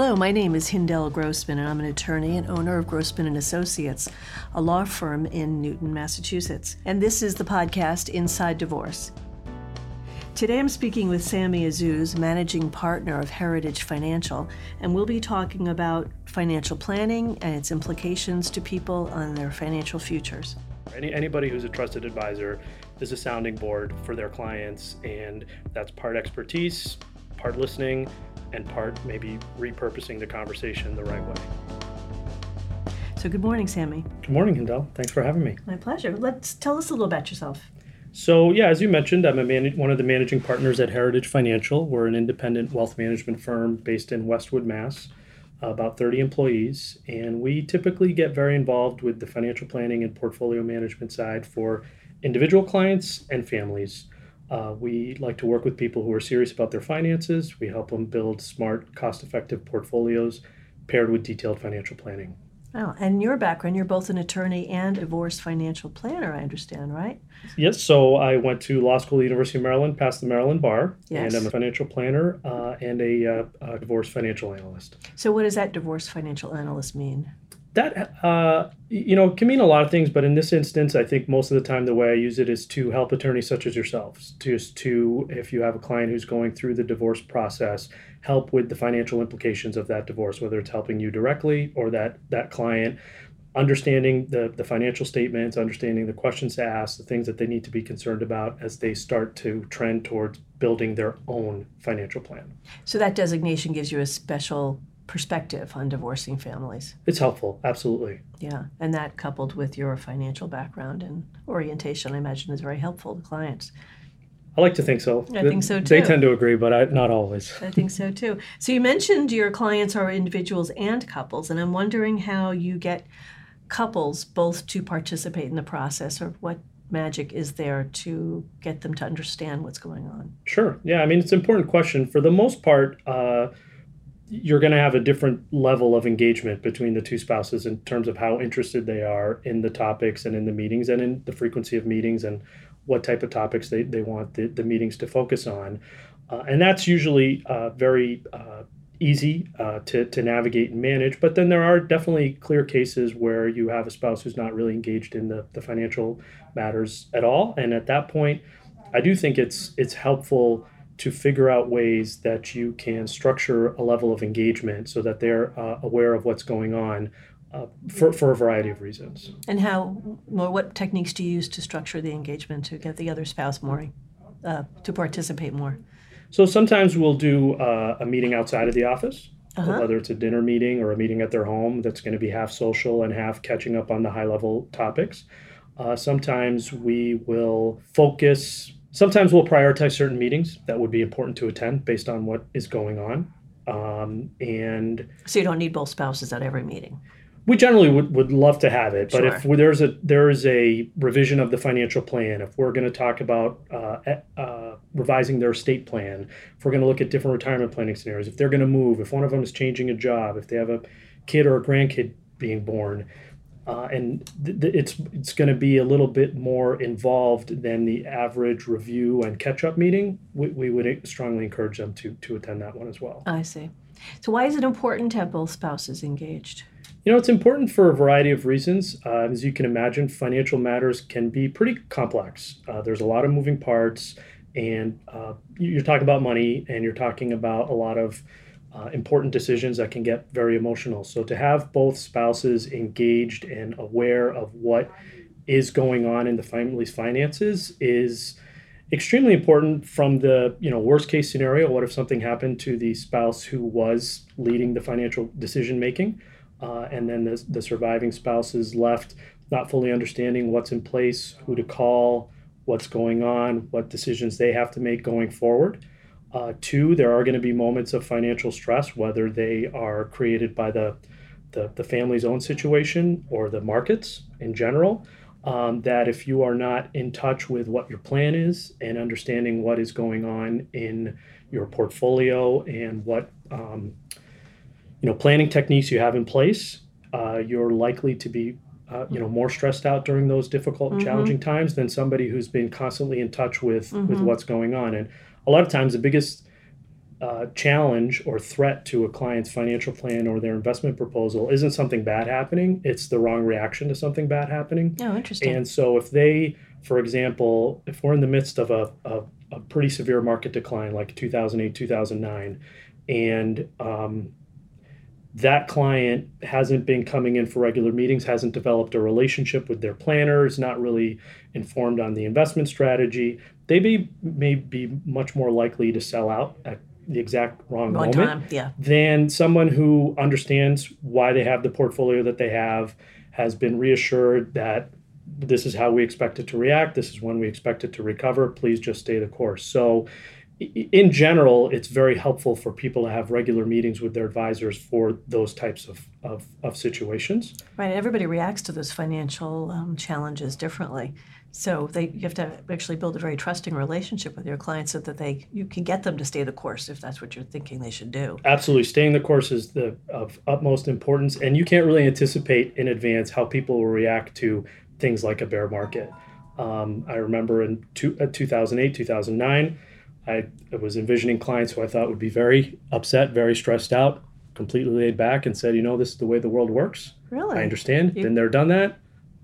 Hello, my name is Hindel Grossman, and I'm an attorney and owner of Grossman & Associates, a law firm in Newton, Massachusetts. And this is the podcast Inside Divorce. Today I'm speaking with Sammy Azuz, managing partner of Heritage Financial, and we'll be talking about financial planning and its implications to people on their financial futures. Anybody who's a trusted advisor is a sounding board for their clients, and that's part expertise, part listening, and part maybe repurposing the conversation the right way. So good morning, Sammy. Good morning, Hindel. Thanks for having me. My pleasure. Tell us a little about yourself. So yeah, as you mentioned, I'm one of the managing partners at Heritage Financial. We're an independent wealth management firm based in Westwood, Mass, about 30 employees. And we typically get very involved with the financial planning and portfolio management side for individual clients and families. We like to work with people who are serious about their finances. We help them build smart, cost-effective portfolios paired with detailed financial planning. Oh, and your background, you're both an attorney and divorce financial planner, I understand, right? Yes, so I went to law school at the University of Maryland, passed the Maryland bar, yes. And I'm a financial planner and a divorce financial analyst. So what does that divorce financial analyst mean? That, it can mean a lot of things, but in this instance, I think most of the time the way I use it is to help attorneys such as yourselves, if you have a client who's going through the divorce process, help with the financial implications of that divorce, whether it's helping you directly or that client, understanding the financial statements, understanding the questions to ask, the things that they need to be concerned about as they start to trend towards building their own financial plan. So that designation gives you a special perspective on divorcing families. It's helpful, absolutely. Yeah, and that coupled with your financial background and orientation, I imagine, is very helpful to clients. I like to think so. I think so too. They tend to agree, but not always. I think so too. So you mentioned your clients are individuals and couples, and I'm wondering how you get couples both to participate in the process, or what magic is there to get them to understand what's going on? Sure. Yeah, I mean, it's an important question. For the most part, you're going to have a different level of engagement between the two spouses in terms of how interested they are in the topics and in the meetings and in the frequency of meetings and what type of topics they want the meetings to focus on. And that's usually very easy to navigate and manage. But then there are definitely clear cases where you have a spouse who's not really engaged in the financial matters at all. And at that point, I do think it's helpful to figure out ways that you can structure a level of engagement so that they're aware of what's going on for a variety of reasons. And what techniques do you use to structure the engagement to get the other spouse more, to participate more? So sometimes we'll do a meeting outside of the office, uh-huh. Whether it's a dinner meeting or a meeting at their home that's gonna be half social and half catching up on the high level topics. Sometimes we will focus. Sometimes we'll prioritize certain meetings that would be important to attend based on what is going on. And so you don't need both spouses at every meeting. We generally would love to have it, but sure. If there is a revision of the financial plan, if we're going to talk about revising their estate plan, if we're going to look at different retirement planning scenarios, if they're going to move, if one of them is changing a job, if they have a kid or a grandkid being born, it's going to be a little bit more involved than the average review and catch-up meeting. We would strongly encourage them to attend that one as well. I see. So why is it important to have both spouses engaged? It's important for a variety of reasons. As you can imagine, financial matters can be pretty complex. There's a lot of moving parts, and you're talking about money, and you're talking about a lot of important decisions that can get very emotional. So to have both spouses engaged and aware of what is going on in the family's finances is extremely important from the, worst case scenario. What if something happened to the spouse who was leading the financial decision making? And then the surviving spouse is left not fully understanding what's in place, who to call, what's going on, what decisions they have to make going forward. Two, there are going to be moments of financial stress, whether they are created by the family's own situation or the markets in general, that if you are not in touch with what your plan is and understanding what is going on in your portfolio and what planning techniques you have in place, you're likely to be more stressed out during those difficult, mm-hmm. challenging times than somebody who's been constantly in touch with, mm-hmm. with what's going on. And a lot of times the biggest challenge or threat to a client's financial plan or their investment proposal isn't something bad happening. It's the wrong reaction to something bad happening. Oh, interesting. And so if they, for example, if we're in the midst of a pretty severe market decline like 2008, 2009, and that client hasn't been coming in for regular meetings, hasn't developed a relationship with their planners, not really informed on the investment strategy, they may be much more likely to sell out at the exact wrong moment, yeah, than someone who understands why they have the portfolio that they have, has been reassured that this is how we expect it to react, this is when we expect it to recover, please just stay the course. So in general, it's very helpful for people to have regular meetings with their advisors for those types of situations. Right, everybody reacts to those financial challenges differently. So you have to actually build a very trusting relationship with your clients so that you can get them to stay the course if that's what you're thinking they should do. Absolutely. Staying the course is of utmost importance, and you can't really anticipate in advance how people will react to things like a bear market. I remember in 2008, 2009, I was envisioning clients who I thought would be very upset, very stressed out, completely laid back, and said, this is the way the world works. Really? I understand. Been there, done that.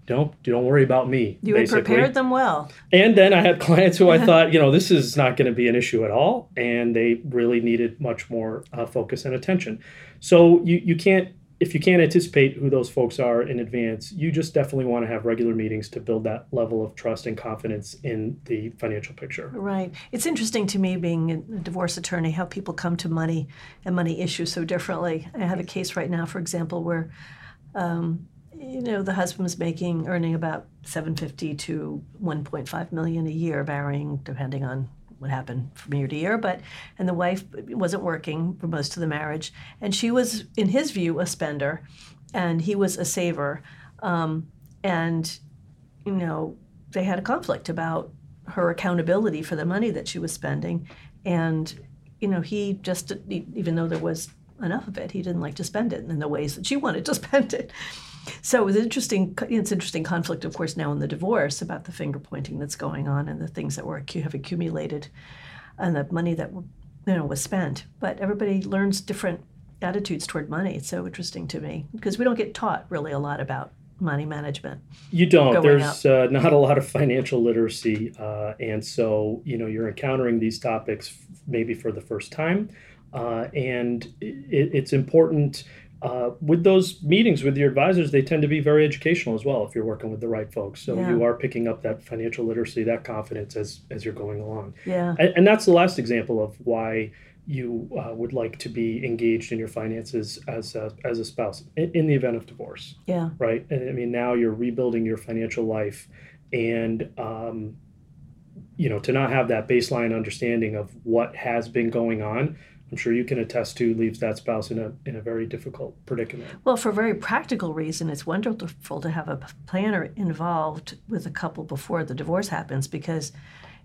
Don't worry about me. You had prepared them well. And then I had clients who I thought, this is not going to be an issue at all, and they really needed much more focus and attention. So you can't, if you can't anticipate who those folks are in advance, you just definitely want to have regular meetings to build that level of trust and confidence in the financial picture. Right. It's interesting to me, being a divorce attorney, how people come to money and money issues so differently. I have a case right now, for example, where the husband's earning about $750 to $1.5 million a year, varying depending on what happened from year to year, and the wife wasn't working for most of the marriage, and she was, in his view, a spender, and he was a saver, and they had a conflict about her accountability for the money that she was spending, and he just, even though there was enough of it, he didn't like to spend it in the ways that she wanted to spend it. So it was interesting. It's interesting conflict, of course, now in the divorce about the finger pointing that's going on and the things that have accumulated and the money that was spent. But everybody learns different attitudes toward money. It's so interesting to me because we don't get taught really a lot about money management. You don't. There's not a lot of financial literacy, and so you're encountering these topics maybe for the first time, and it's important. With those meetings with your advisors, they tend to be very educational as well if you're working with the right folks. So yeah, you are picking up that financial literacy, that confidence as you're going along. Yeah. And that's the last example of why you would like to be engaged in your finances as a spouse in the event of divorce. Yeah. Right? And I mean, now you're rebuilding your financial life, and to not have that baseline understanding of what has been going on, I'm sure you can attest to, leaves that spouse in a very difficult predicament. Well, for a very practical reason, it's wonderful to have a planner involved with a couple before the divorce happens, because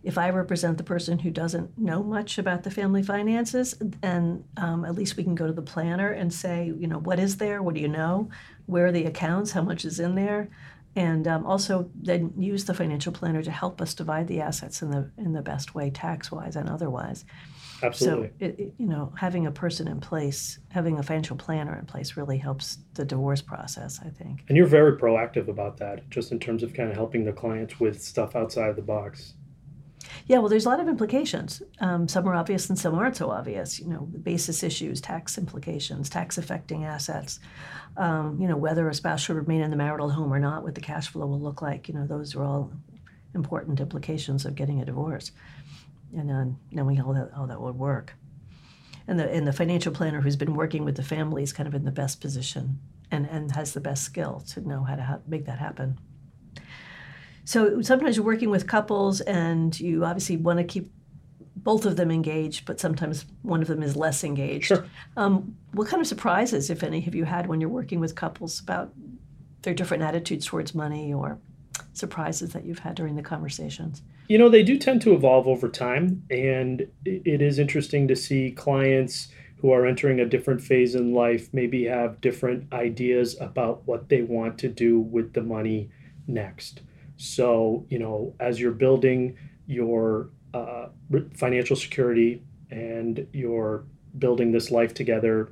if I represent the person who doesn't know much about the family finances, then at least we can go to the planner and say, what is there? What do you know? Where are the accounts? How much is in there? And also then use the financial planner to help us divide the assets in the best way, tax-wise and otherwise. Absolutely. So, having a person in place, having a financial planner in place really helps the divorce process, I think. And you're very proactive about that, just in terms of kind of helping the clients with stuff outside the box. Yeah, well, there's a lot of implications. Some are obvious and some aren't so obvious. Basis issues, tax implications, tax affecting assets, whether a spouse should remain in the marital home or not, what the cash flow will look like. Those are all important implications of getting a divorce. And knowing how that would work, and the financial planner who's been working with the family is kind of in the best position and has the best skill to know how to make that happen. So sometimes you're working with couples, and you obviously want to keep both of them engaged, but sometimes one of them is less engaged. Sure. What kind of surprises, if any, have you had when you're working with couples about their different attitudes towards money, or surprises that you've had during the conversations? They do tend to evolve over time, and it is interesting to see clients who are entering a different phase in life maybe have different ideas about what they want to do with the money next. So, as you're building your financial security and you're building this life together,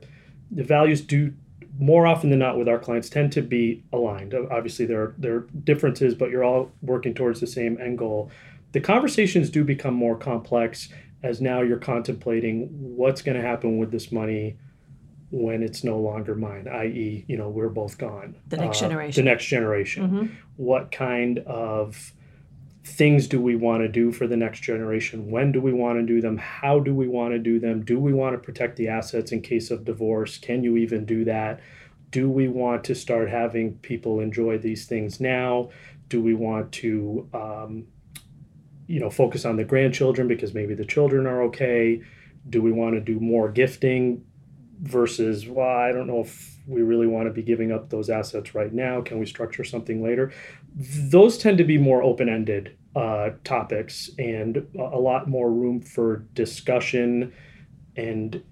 the values do more often than not with our clients tend to be aligned. Obviously there are differences, but you're all working towards the same end goal. The conversations do become more complex as now you're contemplating what's going to happen with this money when it's no longer mine, i.e., you know, we're both gone. The next generation. The next generation. Mm-hmm. What kind of things do we want to do for the next generation? When do we want to do them? How do we want to do them? Do we want to protect the assets in case of divorce? Can you even do that? Do we want to start having people enjoy these things now? Do we want to, you know, focus on the grandchildren because maybe the children are okay? Do we want to do more gifting versus, well, I don't know if we really want to be giving up those assets right now. Can we structure something later? Those tend to be more open-ended topics and a lot more room for discussion and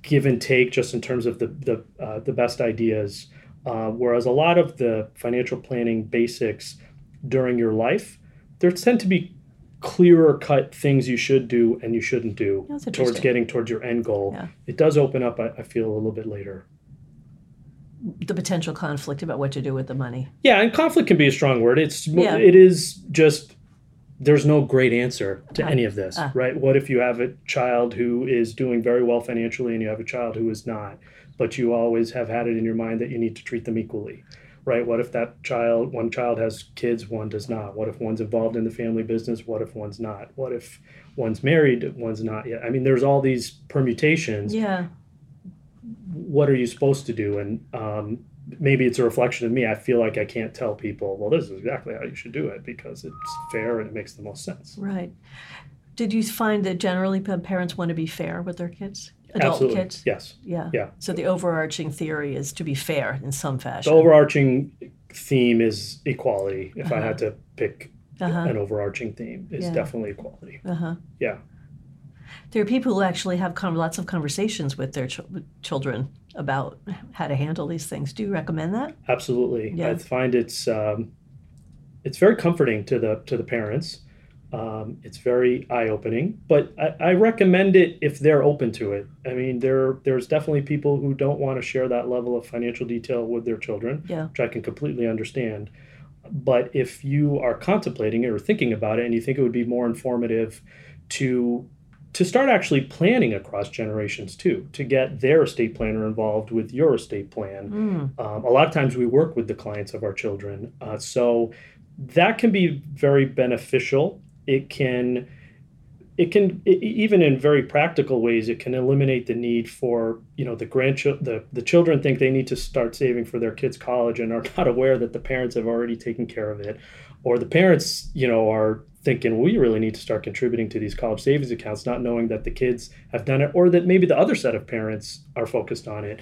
give and take just in terms of the best ideas. Whereas a lot of the financial planning basics during your life, there tend to be clearer cut things you should do and you shouldn't do towards getting towards your end goal. Yeah. It does open up, I feel, a little bit later. The potential conflict about what to do with the money. Yeah, and conflict can be a strong word. It is just, there's no great answer to any of this, right? What if you have a child who is doing very well financially and you have a child who is not, but you always have had it in your mind that you need to treat them equally, right? What if one child has kids, one does not? What if one's involved in the family business? What if one's not? What if one's married, one's not yet? I mean, there's all these permutations. Yeah. What are you supposed to do? And maybe it's a reflection of me. I feel like I can't tell people, well, this is exactly how you should do it because it's fair and it makes the most sense. Right. Did you find that generally parents want to be fair with their kids? Adult Absolutely. Kids? Yes. Yeah. Yeah. So the overarching theory is to be fair in some fashion. The overarching theme is equality. If I had to pick an overarching theme, it's definitely equality. Yeah. There are people who actually have lots of conversations with their children about how to handle these things. Do you recommend that? Absolutely. Yeah. I find it's very comforting to the parents. It's very eye-opening, but I recommend it if they're open to it. I mean, there's definitely people who don't want to share that level of financial detail with their children, which I can completely understand. But if you are contemplating it or thinking about it and you think it would be more informative to start actually planning across generations too, to get their estate planner involved with your estate plan. A lot of times we work with the clients of our children. So that can be very beneficial. It can even in very practical ways, it can eliminate the need for, you know, the children think they need to start saving for their kids' college and are not aware that the parents have already taken care of it. Or the parents, you know, are thinking, well, you really need to start contributing to these college savings accounts, not knowing that the kids have done it, or that maybe the other set of parents are focused on it.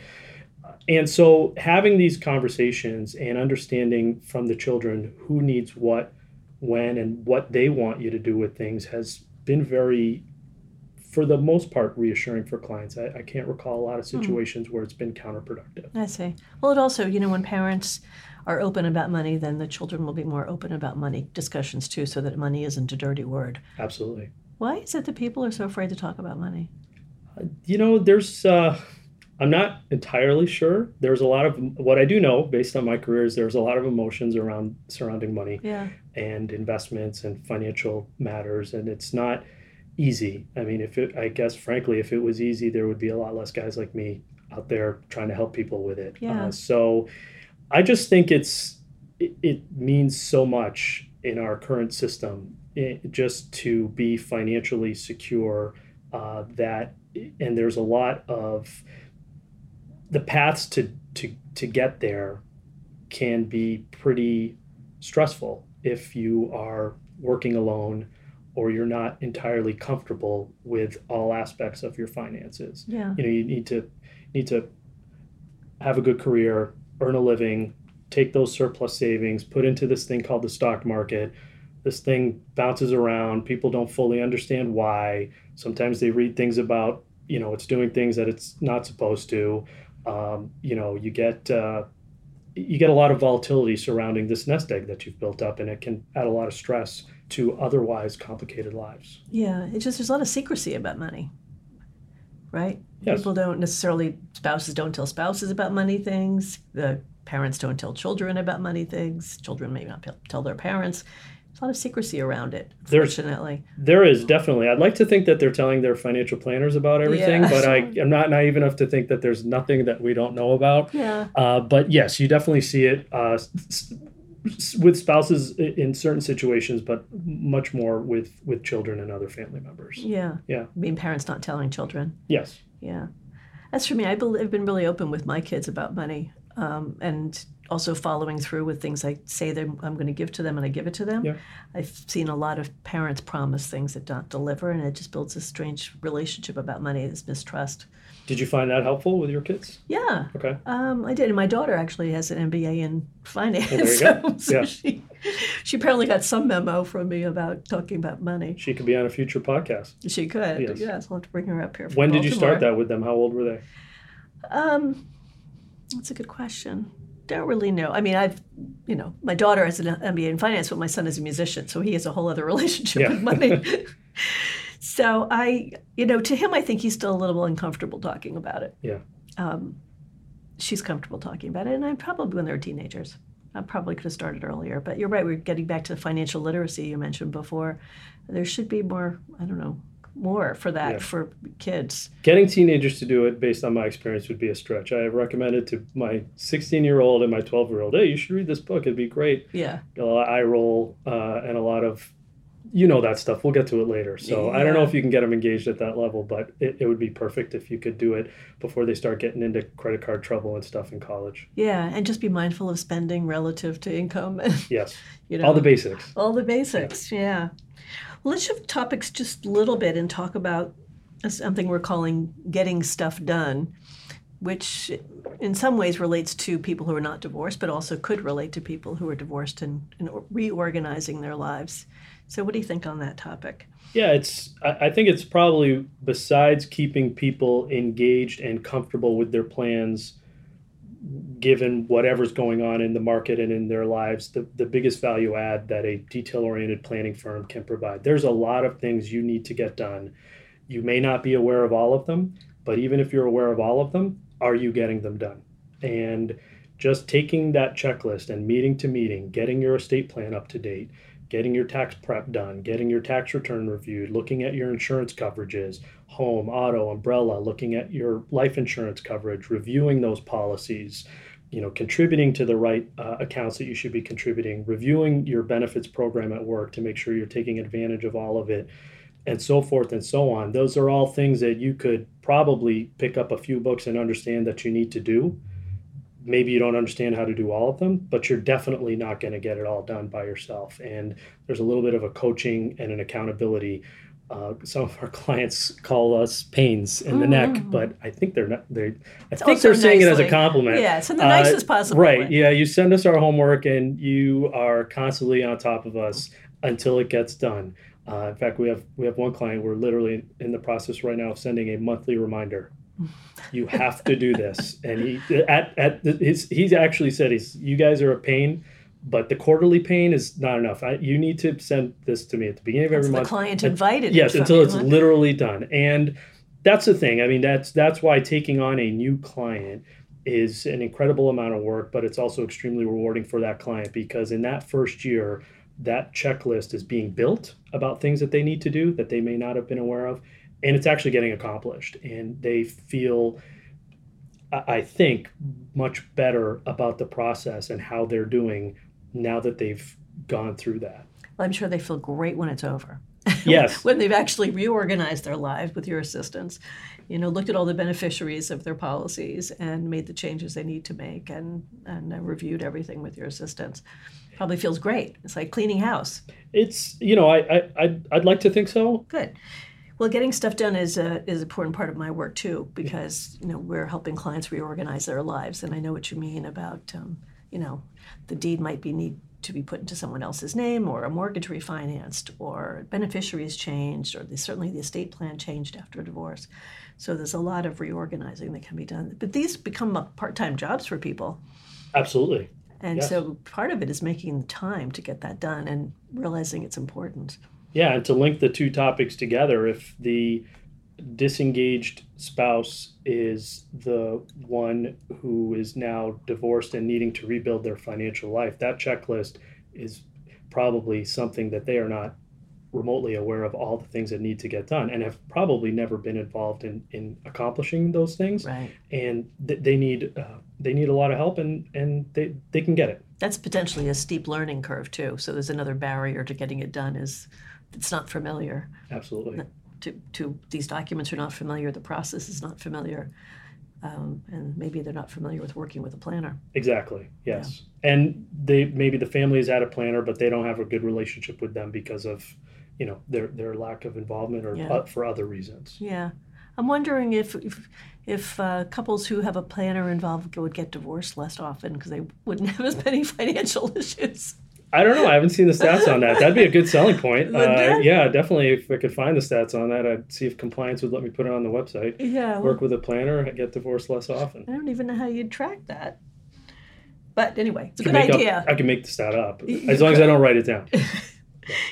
And so having these conversations and understanding from the children who needs what, when, and what they want you to do with things has been very, for the most part, reassuring for clients. I can't recall a lot of situations where it's been counterproductive. I see. Well, it also, you know, when parents are open about money, then the children will be more open about money discussions too, so that money isn't a dirty word. Absolutely. Why is it that people are so afraid to talk about money? You know, there's, I'm not entirely sure. There's a lot of, what I do know based on my career is there's a lot of emotions around surrounding money and investments and financial matters. And it's not easy. I mean, I guess, frankly, if it was easy, there would be a lot less guys like me out there trying to help people with it. Yeah. So I just think it means so much in our current system, just to be financially secure, and there's a lot of the paths to get there can be pretty stressful if you are working alone or you're not entirely comfortable with all aspects of your finances. Yeah. You know, you need to have a good career, earn a living, take those surplus savings, put into this thing called the stock market. This thing bounces around. People don't fully understand why. Sometimes they read things about, you know, it's doing things that it's not supposed to. You know, you get a lot of volatility surrounding this nest egg that you've built up, and it can add a lot of stress to otherwise complicated lives. Yeah, it's just there's a lot of secrecy about money. right? Yes. People don't necessarily, spouses don't tell spouses about money things. The parents don't tell children about money things. Children may not tell their parents. There's a lot of secrecy around it, fortunately. There is definitely. I'd like to think that they're telling their financial planners about everything, but I'm not naive enough to think that there's nothing that we don't know about. Yeah. But yes, you definitely see it with spouses in certain situations, but much more with children and other family members. Yeah. Yeah. I mean, parents not telling children. Yes. Yeah. As for me, I've been really open with my kids about money. And also following through with things I say that I'm going to give to them, and I give it to them. Yeah. I've seen a lot of parents promise things that don't deliver, and it just builds a strange relationship about money, this mistrust. Did you find that helpful with your kids? Yeah. Okay. I did. And my daughter actually has an MBA in finance. Well, there you go. So yeah. She apparently got some memo from me about talking about money. She could be on a future podcast. She could. Yes. Yes. I'll have to bring her up here. When did you start that with them? How old were they? That's a good question. Don't really know. I mean, my daughter has an MBA in finance, but my son is a musician, so he has a whole other relationship with money. So to him, I think he's still a little uncomfortable talking about it. Yeah. She's comfortable talking about it, and when they're teenagers, I probably could have started earlier. But you're right. We're getting back to the financial literacy you mentioned before. There should be more. I don't know. More for that for kids. Getting teenagers to do it, based on my experience, would be a stretch. I have recommended to my 16-year-old and my 12-year-old, hey, you should read this book. It'd be great. Yeah. A lot of eye roll and a lot of, that stuff. We'll get to it later. So I don't know if you can get them engaged at that level, but it would be perfect if you could do it before they start getting into credit card trouble and stuff in college. Yeah, and just be mindful of spending relative to income. Yes. All the basics. All the basics, yeah. Well, let's shift topics just a little bit and talk about something we're calling getting stuff done, which in some ways relates to people who are not divorced, but also could relate to people who are divorced and reorganizing their lives. So what do you think on that topic? Yeah, I think it's probably, besides keeping people engaged and comfortable with their plans, given whatever's going on in the market and in their lives, the biggest value add that a detail-oriented planning firm can provide. There's a lot of things you need to get done. You may not be aware of all of them, but even if you're aware of all of them, are you getting them done? And just taking that checklist and meeting to meeting, getting your estate plan up to date, getting your tax prep done, getting your tax return reviewed, looking at your insurance coverages, home, auto, umbrella, looking at your life insurance coverage, reviewing those policies, contributing to the right accounts that you should be contributing, reviewing your benefits program at work to make sure you're taking advantage of all of it, and so forth and so on. Those are all things that you could probably pick up a few books and understand that you need to do. Maybe you don't understand how to do all of them, but you're definitely not going to get it all done by yourself. And there's a little bit of a coaching and an accountability. Some of our clients call us pains in the neck, but I think they're not. I think they're saying it as a compliment. Yeah, it's in the nicest possible way. Right. Yeah, you send us our homework, and you are constantly on top of us until it gets done. In fact, we have one client. We're literally in the process right now of sending a monthly reminder. You have to do this, and he's actually said, you guys are a pain, but the quarterly pain is not enough. You need to send this to me at the beginning of every month. The client invited. Yes, until it's literally done, and that's the thing. I mean, that's why taking on a new client is an incredible amount of work, but it's also extremely rewarding for that client, because in that first year, that checklist is being built about things that they need to do that they may not have been aware of. And it's actually getting accomplished, and they feel, I think, much better about the process and how they're doing now that they've gone through that. Well, I'm sure they feel great when it's over. Yes. When they've actually reorganized their lives with your assistance, looked at all the beneficiaries of their policies and made the changes they need to make and reviewed everything with your assistance. Probably feels great. It's like cleaning house. It's, I'd like to think so. Good. Well, getting stuff done is an important part of my work too, because we're helping clients reorganize their lives, and I know what you mean about the deed might need to be put into someone else's name, or a mortgage refinanced, or beneficiaries changed, or certainly the estate plan changed after a divorce. So there's a lot of reorganizing that can be done, but these become part-time jobs for people. Absolutely. And so part of it is making the time to get that done and realizing it's important. Yeah, and to link the two topics together, if the disengaged spouse is the one who is now divorced and needing to rebuild their financial life. That checklist is probably something that they are not remotely aware of, all the things that need to get done, and have probably never been involved in accomplishing those things. Right. And they need a lot of help, and they can get it. That's potentially a steep learning curve too. So there's another barrier to getting it done, is it's not familiar. Absolutely. To these documents are not familiar. The process is not familiar. And maybe they're not familiar with working with a planner. Exactly. Yes. Yeah. And maybe the family has had a planner, but they don't have a good relationship with them because of, their lack of involvement, or for other reasons. Yeah. I'm wondering if couples who have a planner involved would get divorced less often because they wouldn't have as many financial issues. I don't know. I haven't seen the stats on that. That'd be a good selling point. Yeah, definitely. If I could find the stats on that, I'd see if compliance would let me put it on the website. Yeah. Work with a planner, I get divorced less often. I don't even know how you'd track that. But anyway, it's a good idea. I can make the stat up, as long as I don't write it down.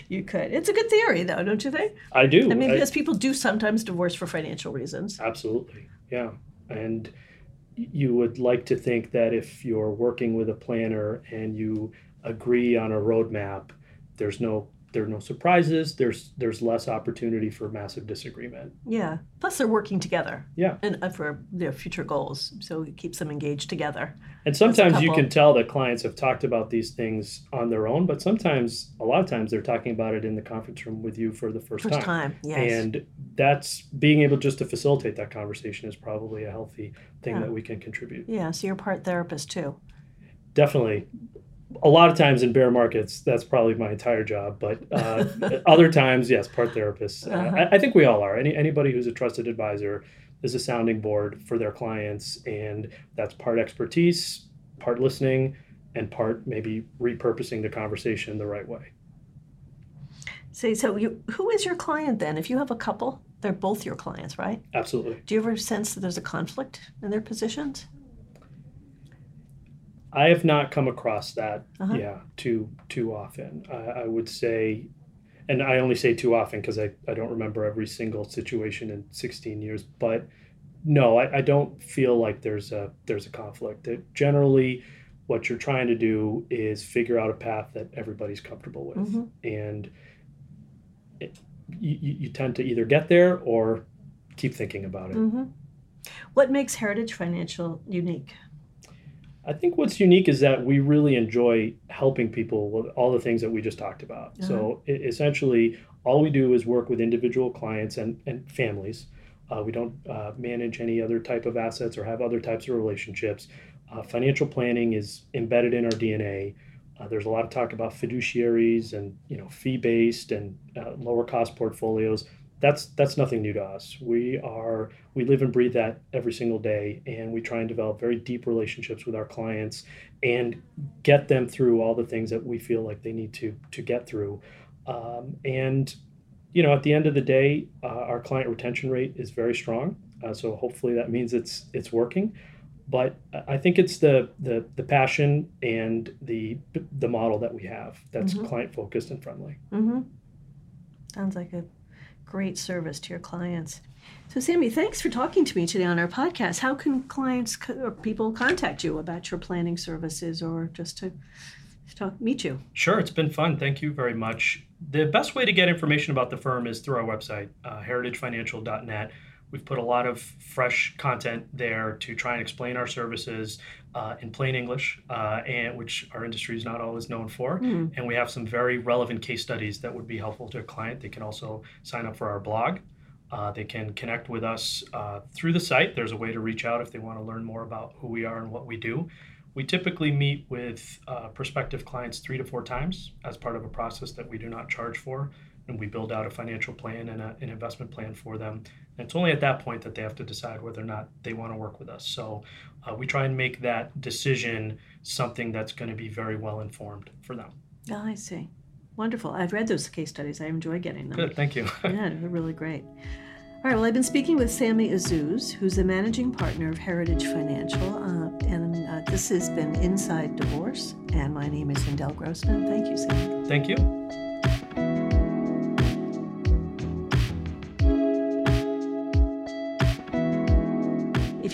You could. It's a good theory, though, don't you think? I do. I mean, because people do sometimes divorce for financial reasons. Absolutely. Yeah. And you would like to think that if you're working with a planner and you agree on a roadmap, there are no surprises, there's less opportunity for massive disagreement. Yeah. Plus they're working together. Yeah. And for their future goals. So it keeps them engaged together. And sometimes you can tell that clients have talked about these things on their own, but a lot of times they're talking about it in the conference room with you for the first time. Yes. And that's being able just to facilitate that conversation is probably a healthy thing that we can contribute. Yeah. So you're part therapist too. Definitely. A lot of times in bear markets, that's probably my entire job. But other times, yes, part therapist. Uh-huh. I think we all are. Anybody who's a trusted advisor is a sounding board for their clients. And that's part expertise, part listening, and part maybe repurposing the conversation the right way. So who is your client then? If you have a couple, they're both your clients, right? Absolutely. Do you ever sense that there's a conflict in their positions? I have not come across that, too often. I would say, and I only say too often because I don't remember every single situation in 16 years, but no, I don't feel like there's a conflict. Generally, what you're trying to do is figure out a path that everybody's comfortable with. Mm-hmm. And you tend to either get there or keep thinking about it. Mm-hmm. What makes Heritage Financial unique? I think what's unique is that we really enjoy helping people with all the things that we just talked about. Uh-huh. So essentially, all we do is work with individual clients and families. We don't manage any other type of assets or have other types of relationships. Financial planning is embedded in our DNA. There's a lot of talk about fiduciaries and fee-based and lower-cost portfolios. That's nothing new to us. We live and breathe that every single day, and we try and develop very deep relationships with our clients and get them through all the things that we feel like they need to get through. And at the end of the day, our client retention rate is very strong. So hopefully that means it's working. But I think it's the passion and the model that we have that's mm-hmm. client focused and friendly. Mm-hmm. Sounds like it. Great service to your clients. So, Sammy, thanks for talking to me today on our podcast. How can clients or people contact you about your planning services or just to meet you? Sure. It's been fun. Thank you very much. The best way to get information about the firm is through our website, heritagefinancial.net. We've put a lot of fresh content there to try and explain our services in plain English, and which our industry is not always known for. Mm. And we have some very relevant case studies that would be helpful to a client. They can also sign up for our blog. They can connect with us through the site. There's a way to reach out if they want to learn more about who we are and what we do. We typically meet with prospective clients 3 to 4 times as part of a process that we do not charge for. And we build out a financial plan and an investment plan for them. And it's only at that point that they have to decide whether or not they want to work with us. So we try and make that decision something that's going to be very well informed for them. Oh, I see. Wonderful. I've read those case studies. I enjoy getting them. Good. Thank you. Yeah, they're really great. All right. Well, I've been speaking with Sammy Azuz, who's the managing partner of Heritage Financial. And this has been Inside Divorce. And my name is Hindel Grossman. Thank you, Sammy. Thank you.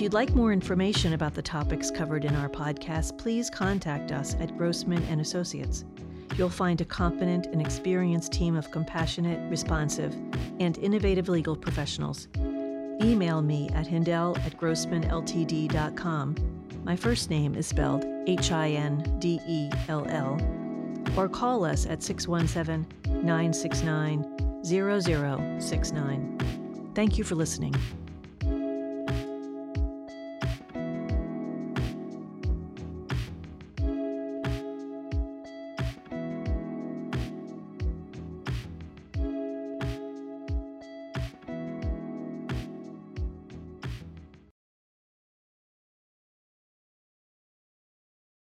you'd like more information about the topics covered in our podcast, please contact us at Grossman & Associates. You'll find a competent and experienced team of compassionate, responsive, and innovative legal professionals. Email me at hindel@grossmanltd.com. My first name is spelled HINDELL. Or call us at 617-969-0069. Thank you for listening.